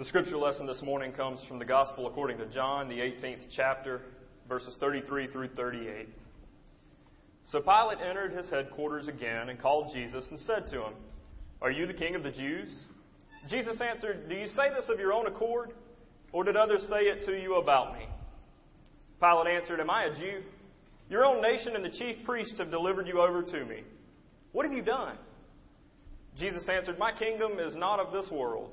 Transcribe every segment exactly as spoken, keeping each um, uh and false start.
The scripture lesson this morning comes from the Gospel according to John, the eighteenth chapter, verses thirty-three through thirty-eight. So Pilate entered his headquarters again and called Jesus and said to him, "Are you the king of the Jews?" Jesus answered, "Do you say this of your own accord, or did others say it to you about me?" Pilate answered, "Am I a Jew? Your own nation and the chief priests have delivered you over to me. What have you done?" Jesus answered, "My kingdom is not of this world.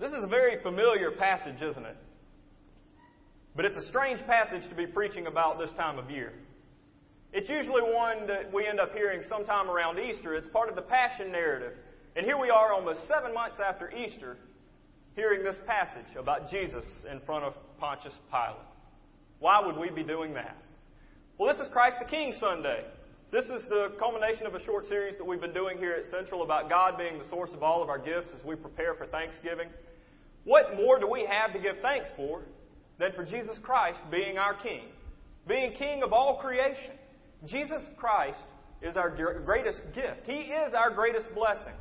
This is a very familiar passage, isn't it? But it's a strange passage to be preaching about this time of year. It's usually one that we end up hearing sometime around Easter. It's part of the Passion narrative. And here we are almost seven months after Easter, hearing this passage about Jesus in front of Pontius Pilate. Why would we be doing that? Well, this is Christ the King Sunday. This is the culmination of a short series that we've been doing here at Central about God being the source of all of our gifts as we prepare for Thanksgiving. What more do we have to give thanks for than for Jesus Christ being our King, being King of all creation? Jesus Christ is our greatest gift. He is our greatest blessing.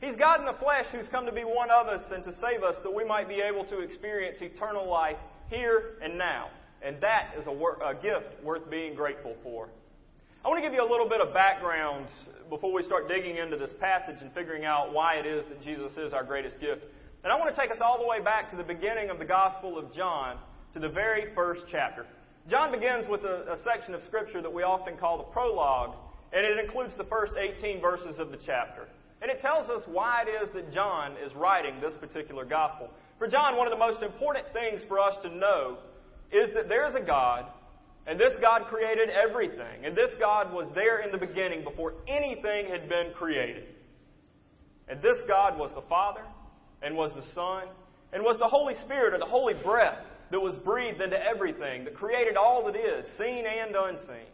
He's God in the flesh who's come to be one of us and to save us that we might be able to experience eternal life here and now. And that is a, wor- a gift worth being grateful for. I want to give you a little bit of background before we start digging into this passage and figuring out why it is that Jesus is our greatest gift. And I want to take us all the way back to the beginning of the Gospel of John, to the very first chapter. John begins with a, a section of Scripture that we often call the prologue, and it includes the first eighteen verses of the chapter. And it tells us why it is that John is writing this particular Gospel. For John, one of the most important things for us to know is that there is a God, and this God created everything. And this God was there in the beginning before anything had been created. And this God was the Father, and was the Son, and was the Holy Spirit, or the Holy Breath, that was breathed into everything, that created all that is, seen and unseen.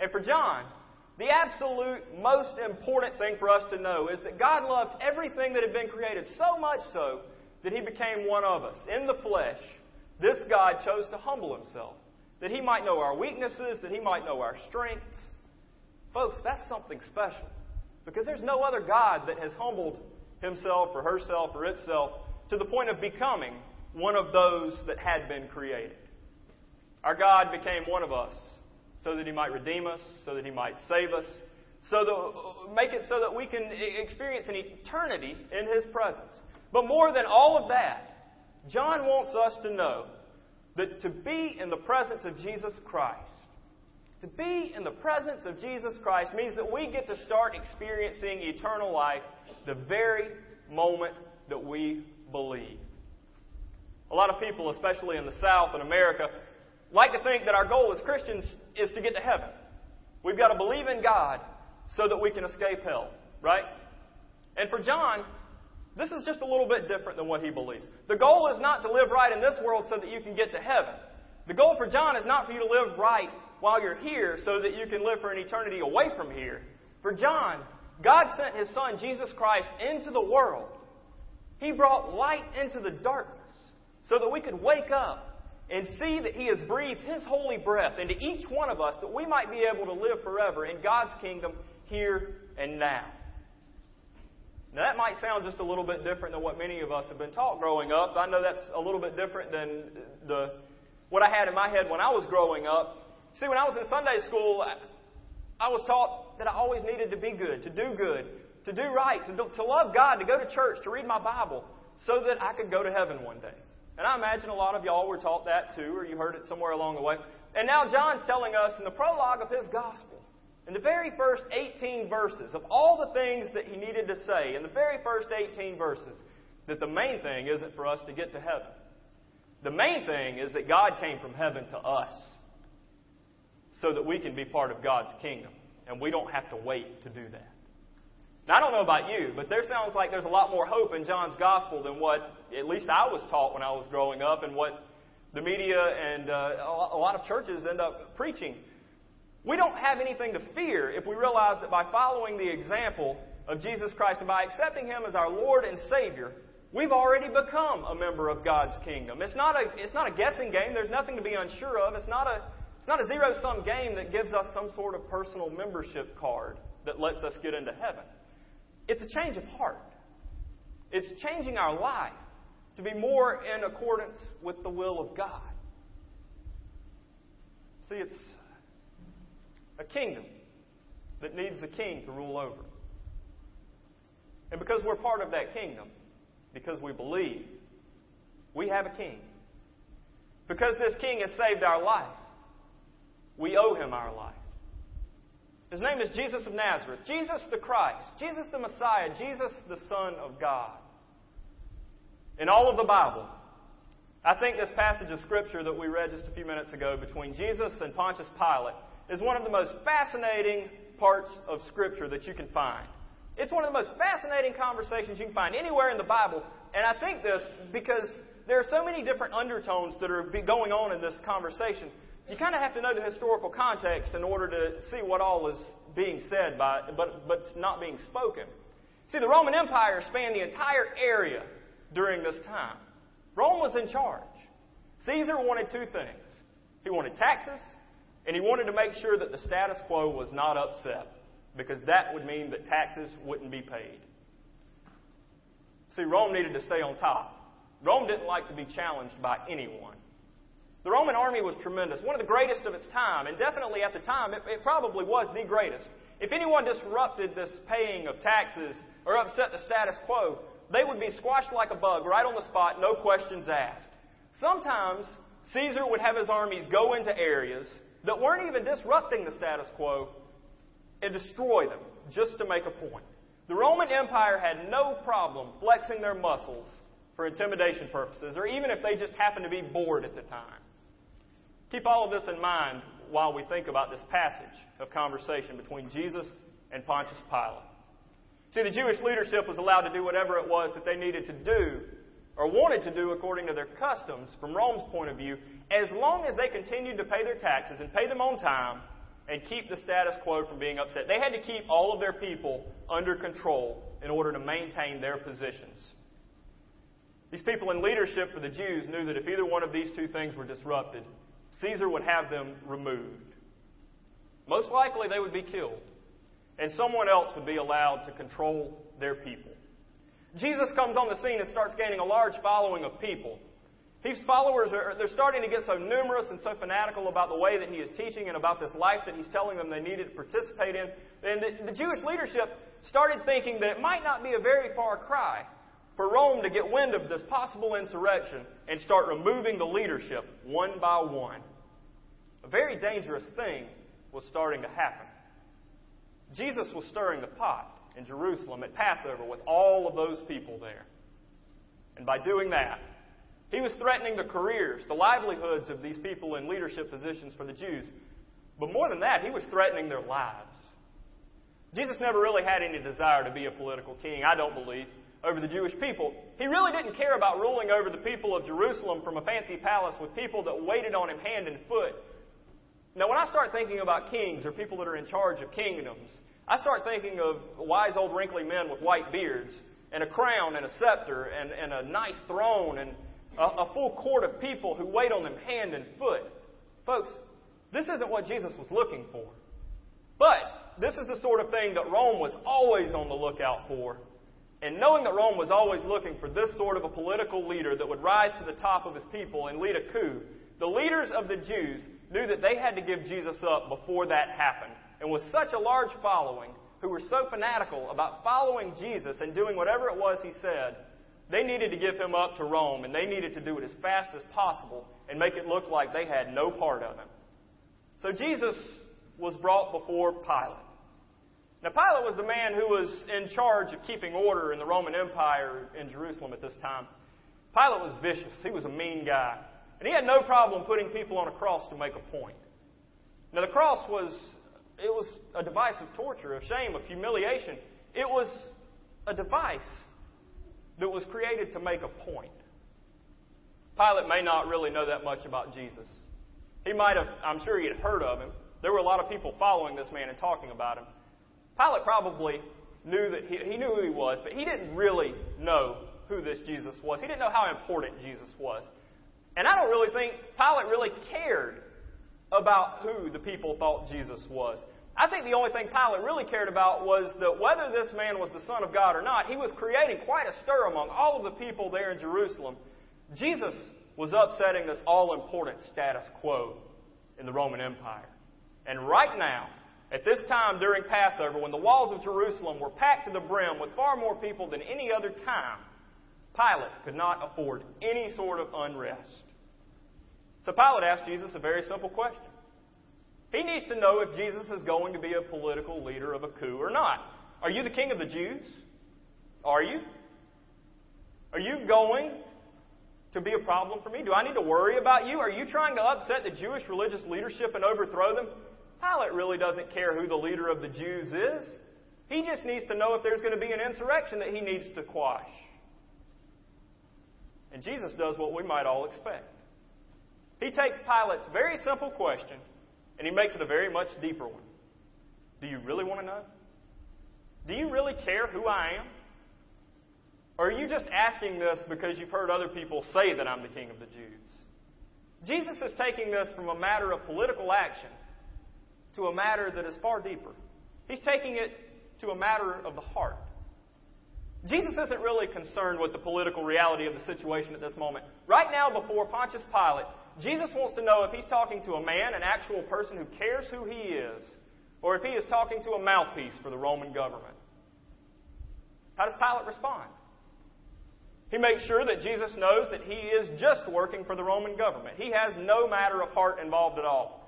And for John, the absolute most important thing for us to know is that God loved everything that had been created, so much so that He became one of us. In the flesh, this God chose to humble Himself, that He might know our weaknesses, that He might know our strengths. Folks, that's something special, because there's no other God that has humbled Himself or herself or itself to the point of becoming one of those that had been created. Our God became one of us so that He might redeem us, so that He might save us, so that, make it so that we can experience an eternity in His presence. But more than all of that, John wants us to know that to be in the presence of Jesus Christ, to be in the presence of Jesus Christ means that we get to start experiencing eternal life the very moment that we believe. A lot of people, especially in the South and America, like to think that our goal as Christians is to get to heaven. We've got to believe in God so that we can escape hell, right? And for John, this is just a little bit different than what he believes. The goal is not to live right in this world so that you can get to heaven. The goal for John is not for you to live right while you're here so that you can live for an eternity away from here. For John, God sent His Son, Jesus Christ, into the world. He brought light into the darkness so that we could wake up and see that He has breathed His holy breath into each one of us that we might be able to live forever in God's kingdom here and now. Now, that might sound just a little bit different than what many of us have been taught growing up. I know that's a little bit different than the what I had in my head when I was growing up. See, when I was in Sunday school, I, I was taught that I always needed to be good, to do good, to do right, to, do, to love God, to go to church, to read my Bible, so that I could go to heaven one day. And I imagine a lot of y'all were taught that too, or you heard it somewhere along the way. And now John's telling us in the prologue of his gospel, in the very first eighteen verses, of all the things that he needed to say, in the very first eighteen verses, that the main thing isn't for us to get to heaven. The main thing is that God came from heaven to us so that we can be part of God's kingdom, and we don't have to wait to do that. Now, I don't know about you, but there sounds like there's a lot more hope in John's gospel than what at least I was taught when I was growing up and what the media and uh, a lot of churches end up preaching. We don't have anything to fear if we realize that by following the example of Jesus Christ and by accepting Him as our Lord and Savior, we've already become a member of God's kingdom. It's not a, it's not a guessing game. There's nothing to be unsure of. It's not a, it's not a zero-sum game that gives us some sort of personal membership card that lets us get into heaven. It's a change of heart. It's changing our life to be more in accordance with the will of God. See, it's a kingdom that needs a king to rule over. And because we're part of that kingdom, because we believe, we have a king. Because this king has saved our life, we owe him our life. His name is Jesus of Nazareth, Jesus the Christ, Jesus the Messiah, Jesus the Son of God. In all of the Bible, I think this passage of Scripture that we read just a few minutes ago between Jesus and Pontius Pilate is one of the most fascinating parts of Scripture that you can find. It's one of the most fascinating conversations you can find anywhere in the Bible. And I think this because there are so many different undertones that are going on in this conversation. You kind of have to know the historical context in order to see what all is being said, by, but, but not being spoken. See, the Roman Empire spanned the entire area during this time. Rome was in charge. Caesar wanted two things. He wanted taxes, and he wanted to make sure that the status quo was not upset, because that would mean that taxes wouldn't be paid. See, Rome needed to stay on top. Rome didn't like to be challenged by anyone. The Roman army was tremendous, one of the greatest of its time, and definitely at the time, it, it probably was the greatest. If anyone disrupted this paying of taxes or upset the status quo, they would be squashed like a bug right on the spot, no questions asked. Sometimes Caesar would have his armies go into areas that weren't even disrupting the status quo and destroy them just to make a point. The Roman Empire had no problem flexing their muscles for intimidation purposes, or even if they just happened to be bored at the time. Keep all of this in mind while we think about this passage of conversation between Jesus and Pontius Pilate. See, the Jewish leadership was allowed to do whatever it was that they needed to do or wanted to do according to their customs from Rome's point of view, as long as they continued to pay their taxes and pay them on time and keep the status quo from being upset. They had to keep all of their people under control in order to maintain their positions. These people in leadership for the Jews knew that if either one of these two things were disrupted, Caesar would have them removed. Most likely they would be killed, and someone else would be allowed to control their people. Jesus comes on the scene and starts gaining a large following of people. His followers are they're starting to get so numerous and so fanatical about the way that he is teaching and about this life that he's telling them they needed to participate in. And the, the Jewish leadership started thinking that it might not be a very far cry for Rome to get wind of this possible insurrection and start removing the leadership one by one. A very dangerous thing was starting to happen. Jesus was stirring the pot in Jerusalem at Passover with all of those people there. And by doing that, he was threatening the careers, the livelihoods of these people in leadership positions for the Jews. But more than that, he was threatening their lives. Jesus never really had any desire to be a political king, I don't believe, over the Jewish people. He really didn't care about ruling over the people of Jerusalem from a fancy palace with people that waited on him hand and foot. Now, when I start thinking about kings or people that are in charge of kingdoms, I start thinking of wise old wrinkly men with white beards and a crown and a scepter and, and a nice throne and a, a full court of people who wait on them hand and foot. Folks, this isn't what Jesus was looking for. But this is the sort of thing that Rome was always on the lookout for. And knowing that Rome was always looking for this sort of a political leader that would rise to the top of his people and lead a coup, the leaders of the Jews knew that they had to give Jesus up before that happened. And with such a large following, who were so fanatical about following Jesus and doing whatever it was he said, they needed to give him up to Rome, and they needed to do it as fast as possible and make it look like they had no part of him. So Jesus was brought before Pilate. Now, Pilate was the man who was in charge of keeping order in the Roman Empire in Jerusalem at this time. Pilate was vicious. He was a mean guy. And he had no problem putting people on a cross to make a point. Now, the cross was, it was a device of torture, of shame, of humiliation. It was a device that was created to make a point. Pilate may not really know that much about Jesus. He might have, I'm sure he had heard of him. There were a lot of people following this man and talking about him. Pilate probably knew that he, he knew who he was, but he didn't really know who this Jesus was. He didn't know how important Jesus was. And I don't really think Pilate really cared about who the people thought Jesus was. I think the only thing Pilate really cared about was that whether this man was the Son of God or not, he was creating quite a stir among all of the people there in Jerusalem. Jesus was upsetting this all-important status quo in the Roman Empire. And right now, at this time during Passover, when the walls of Jerusalem were packed to the brim with far more people than any other time, Pilate could not afford any sort of unrest. So Pilate asked Jesus a very simple question. He needs to know if Jesus is going to be a political leader of a coup or not. Are you the king of the Jews? Are you? Are you going to be a problem for me? Do I need to worry about you? Are you trying to upset the Jewish religious leadership and overthrow them? Pilate really doesn't care who the leader of the Jews is. He just needs to know if there's going to be an insurrection that he needs to quash. And Jesus does what we might all expect. He takes Pilate's very simple question and he makes it a very much deeper one. Do you really want to know? Do you really care who I am? Or are you just asking this because you've heard other people say that I'm the king of the Jews? Jesus is taking this from a matter of political action to a matter that is far deeper. He's taking it to a matter of the heart. Jesus isn't really concerned with the political reality of the situation at this moment. Right now, before Pontius Pilate, Jesus wants to know if he's talking to a man, an actual person who cares who he is, or if he is talking to a mouthpiece for the Roman government. How does Pilate respond? He makes sure that Jesus knows that he is just working for the Roman government. He has no matter of heart involved at all.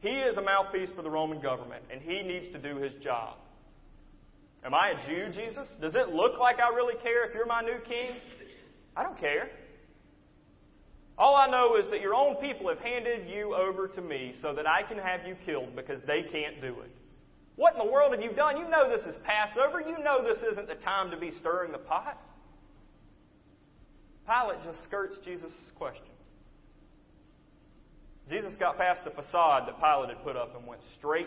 He is a mouthpiece for the Roman government, and he needs to do his job. Am I a Jew, Jesus? Does it look like I really care if you're my new king? I don't care. All I know is that your own people have handed you over to me so that I can have you killed because they can't do it. What in the world have you done? You know this is Passover. You know this isn't the time to be stirring the pot. Pilate just skirts Jesus' question. Jesus got past the facade that Pilate had put up and went straight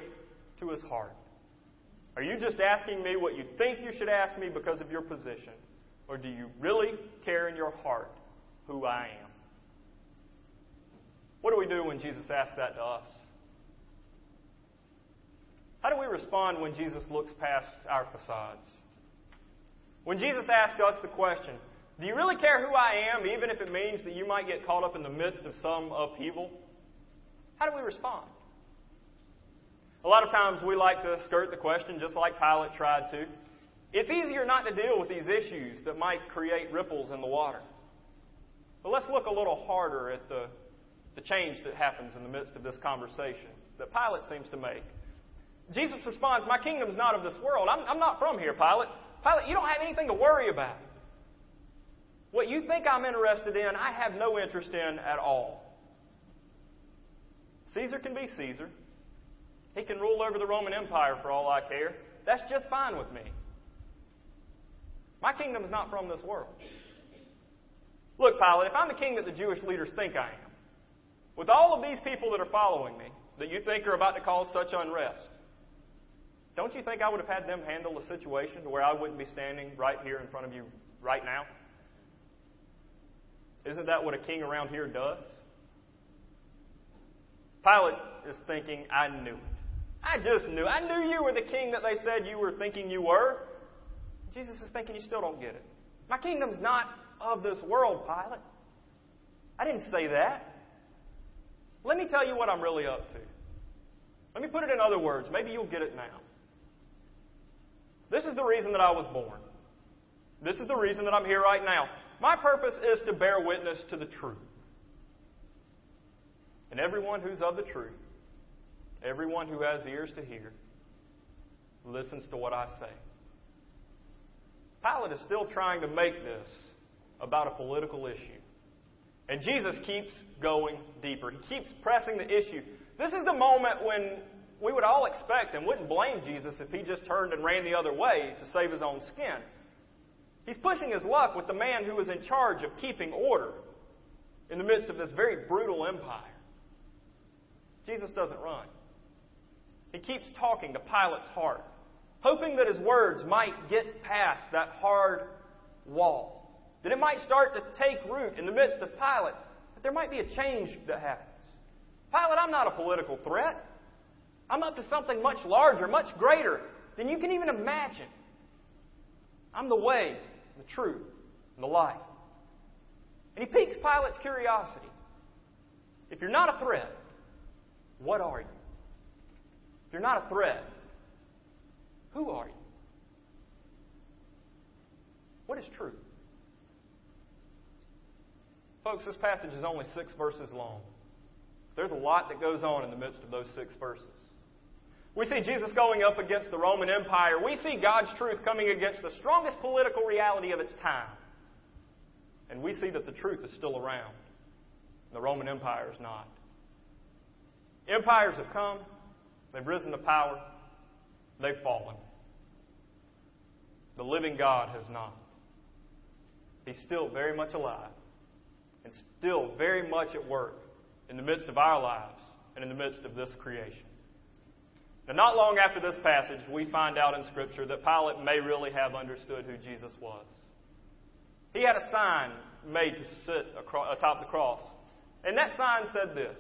to his heart. Are you just asking me what you think you should ask me because of your position? Or do you really care in your heart who I am? What do we do when Jesus asks that to us? How do we respond when Jesus looks past our facades? When Jesus asks us the question, do you really care who I am, even if it means that you might get caught up in the midst of some upheaval? How do we respond? A lot of times we like to skirt the question, just like Pilate tried to. It's easier not to deal with these issues that might create ripples in the water. But let's look a little harder at the, the change that happens in the midst of this conversation that Pilate seems to make. Jesus responds, my kingdom's not of this world. I'm, I'm not from here, Pilate. Pilate, you don't have anything to worry about. What you think I'm interested in, I have no interest in at all. Caesar can be Caesar. He can rule over the Roman Empire for all I care. That's just fine with me. My kingdom is not from this world. Look, Pilate, if I'm the king that the Jewish leaders think I am, with all of these people that are following me, that you think are about to cause such unrest, don't you think I would have had them handle a situation to where I wouldn't be standing right here in front of you right now? Isn't that what a king around here does? Pilate is thinking, I knew it. I just knew. I knew you were the king that they said you were thinking you were. Jesus is thinking, you still don't get it. My kingdom's not of this world, Pilate. I didn't say that. Let me tell you what I'm really up to. Let me put it in other words. Maybe you'll get it now. This is the reason that I was born. This is the reason that I'm here right now. My purpose is to bear witness to the truth. And everyone who's of the truth, everyone who has ears to hear, listens to what I say. Pilate is still trying to make this about a political issue. And Jesus keeps going deeper. He keeps pressing the issue. This is the moment when we would all expect and wouldn't blame Jesus if he just turned and ran the other way to save his own skin. He's pushing his luck with the man who is in charge of keeping order in the midst of this very brutal empire. Jesus doesn't run. He keeps talking to Pilate's heart, hoping that his words might get past that hard wall, that it might start to take root in the midst of Pilate, that there might be a change that happens. Pilate, I'm not a political threat. I'm up to something much larger, much greater than you can even imagine. I'm the way, the truth, and the life. And he piques Pilate's curiosity. If you're not a threat, what are you? If you're not a threat, who are you? What is truth? Folks, this passage is only six verses long. There's a lot that goes on in the midst of those six verses. We see Jesus going up against the Roman Empire. We see God's truth coming against the strongest political reality of its time. And we see that the truth is still around. The Roman Empire is not. Empires have come. They've risen to power. They've fallen. The living God has not. He's still very much alive and still very much at work in the midst of our lives and in the midst of this creation. Now, not long after this passage, we find out in Scripture that Pilate may really have understood who Jesus was. He had a sign made to sit atop the cross, and that sign said this: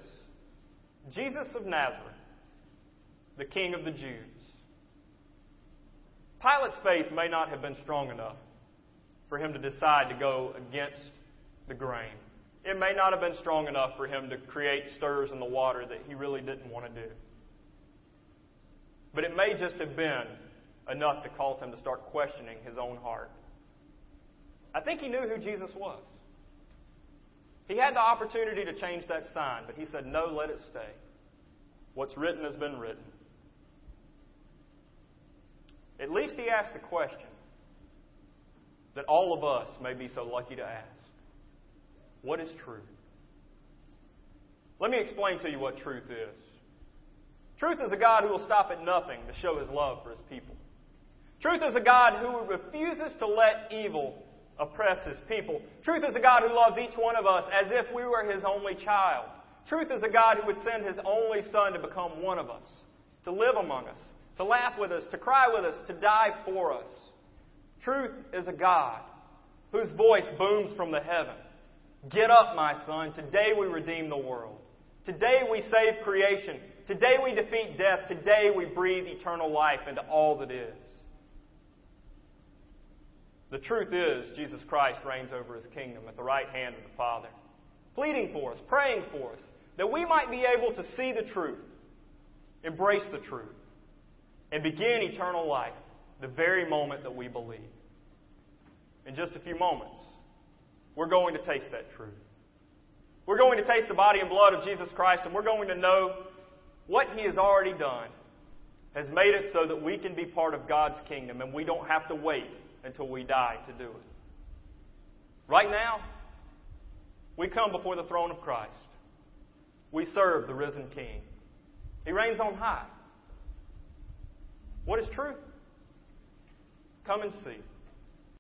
Jesus of Nazareth, the King of the Jews. Pilate's faith may not have been strong enough for him to decide to go against the grain. It may not have been strong enough for him to create stirs in the water that he really didn't want to do. But it may just have been enough to cause him to start questioning his own heart. I think he knew who Jesus was. He had the opportunity to change that sign, but he said, no, let it stay. What's written has been written. At least he asked the question that all of us may be so lucky to ask. What is truth? Let me explain to you what truth is. Truth is a God who will stop at nothing to show his love for his people. Truth is a God who refuses to let evil oppress his people. Truth is a God who loves each one of us as if we were his only child. Truth is a God who would send his only son to become one of us, to live among us, to laugh with us, to cry with us, to die for us. Truth is a God whose voice booms from the heaven. Get up, my son. Today we redeem the world. Today we save creation. Today we defeat death. Today we breathe eternal life into all that is. The truth is, Jesus Christ reigns over his kingdom at the right hand of the Father, pleading for us, praying for us, that we might be able to see the truth, embrace the truth, and begin eternal life the very moment that we believe. In just a few moments, we're going to taste that truth. We're going to taste the body and blood of Jesus Christ, and we're going to know what he has already done has made it so that we can be part of God's kingdom, and we don't have to wait until we die to do it. Right now, we come before the throne of Christ. We serve the risen King. He reigns on high. What is truth? Come and see.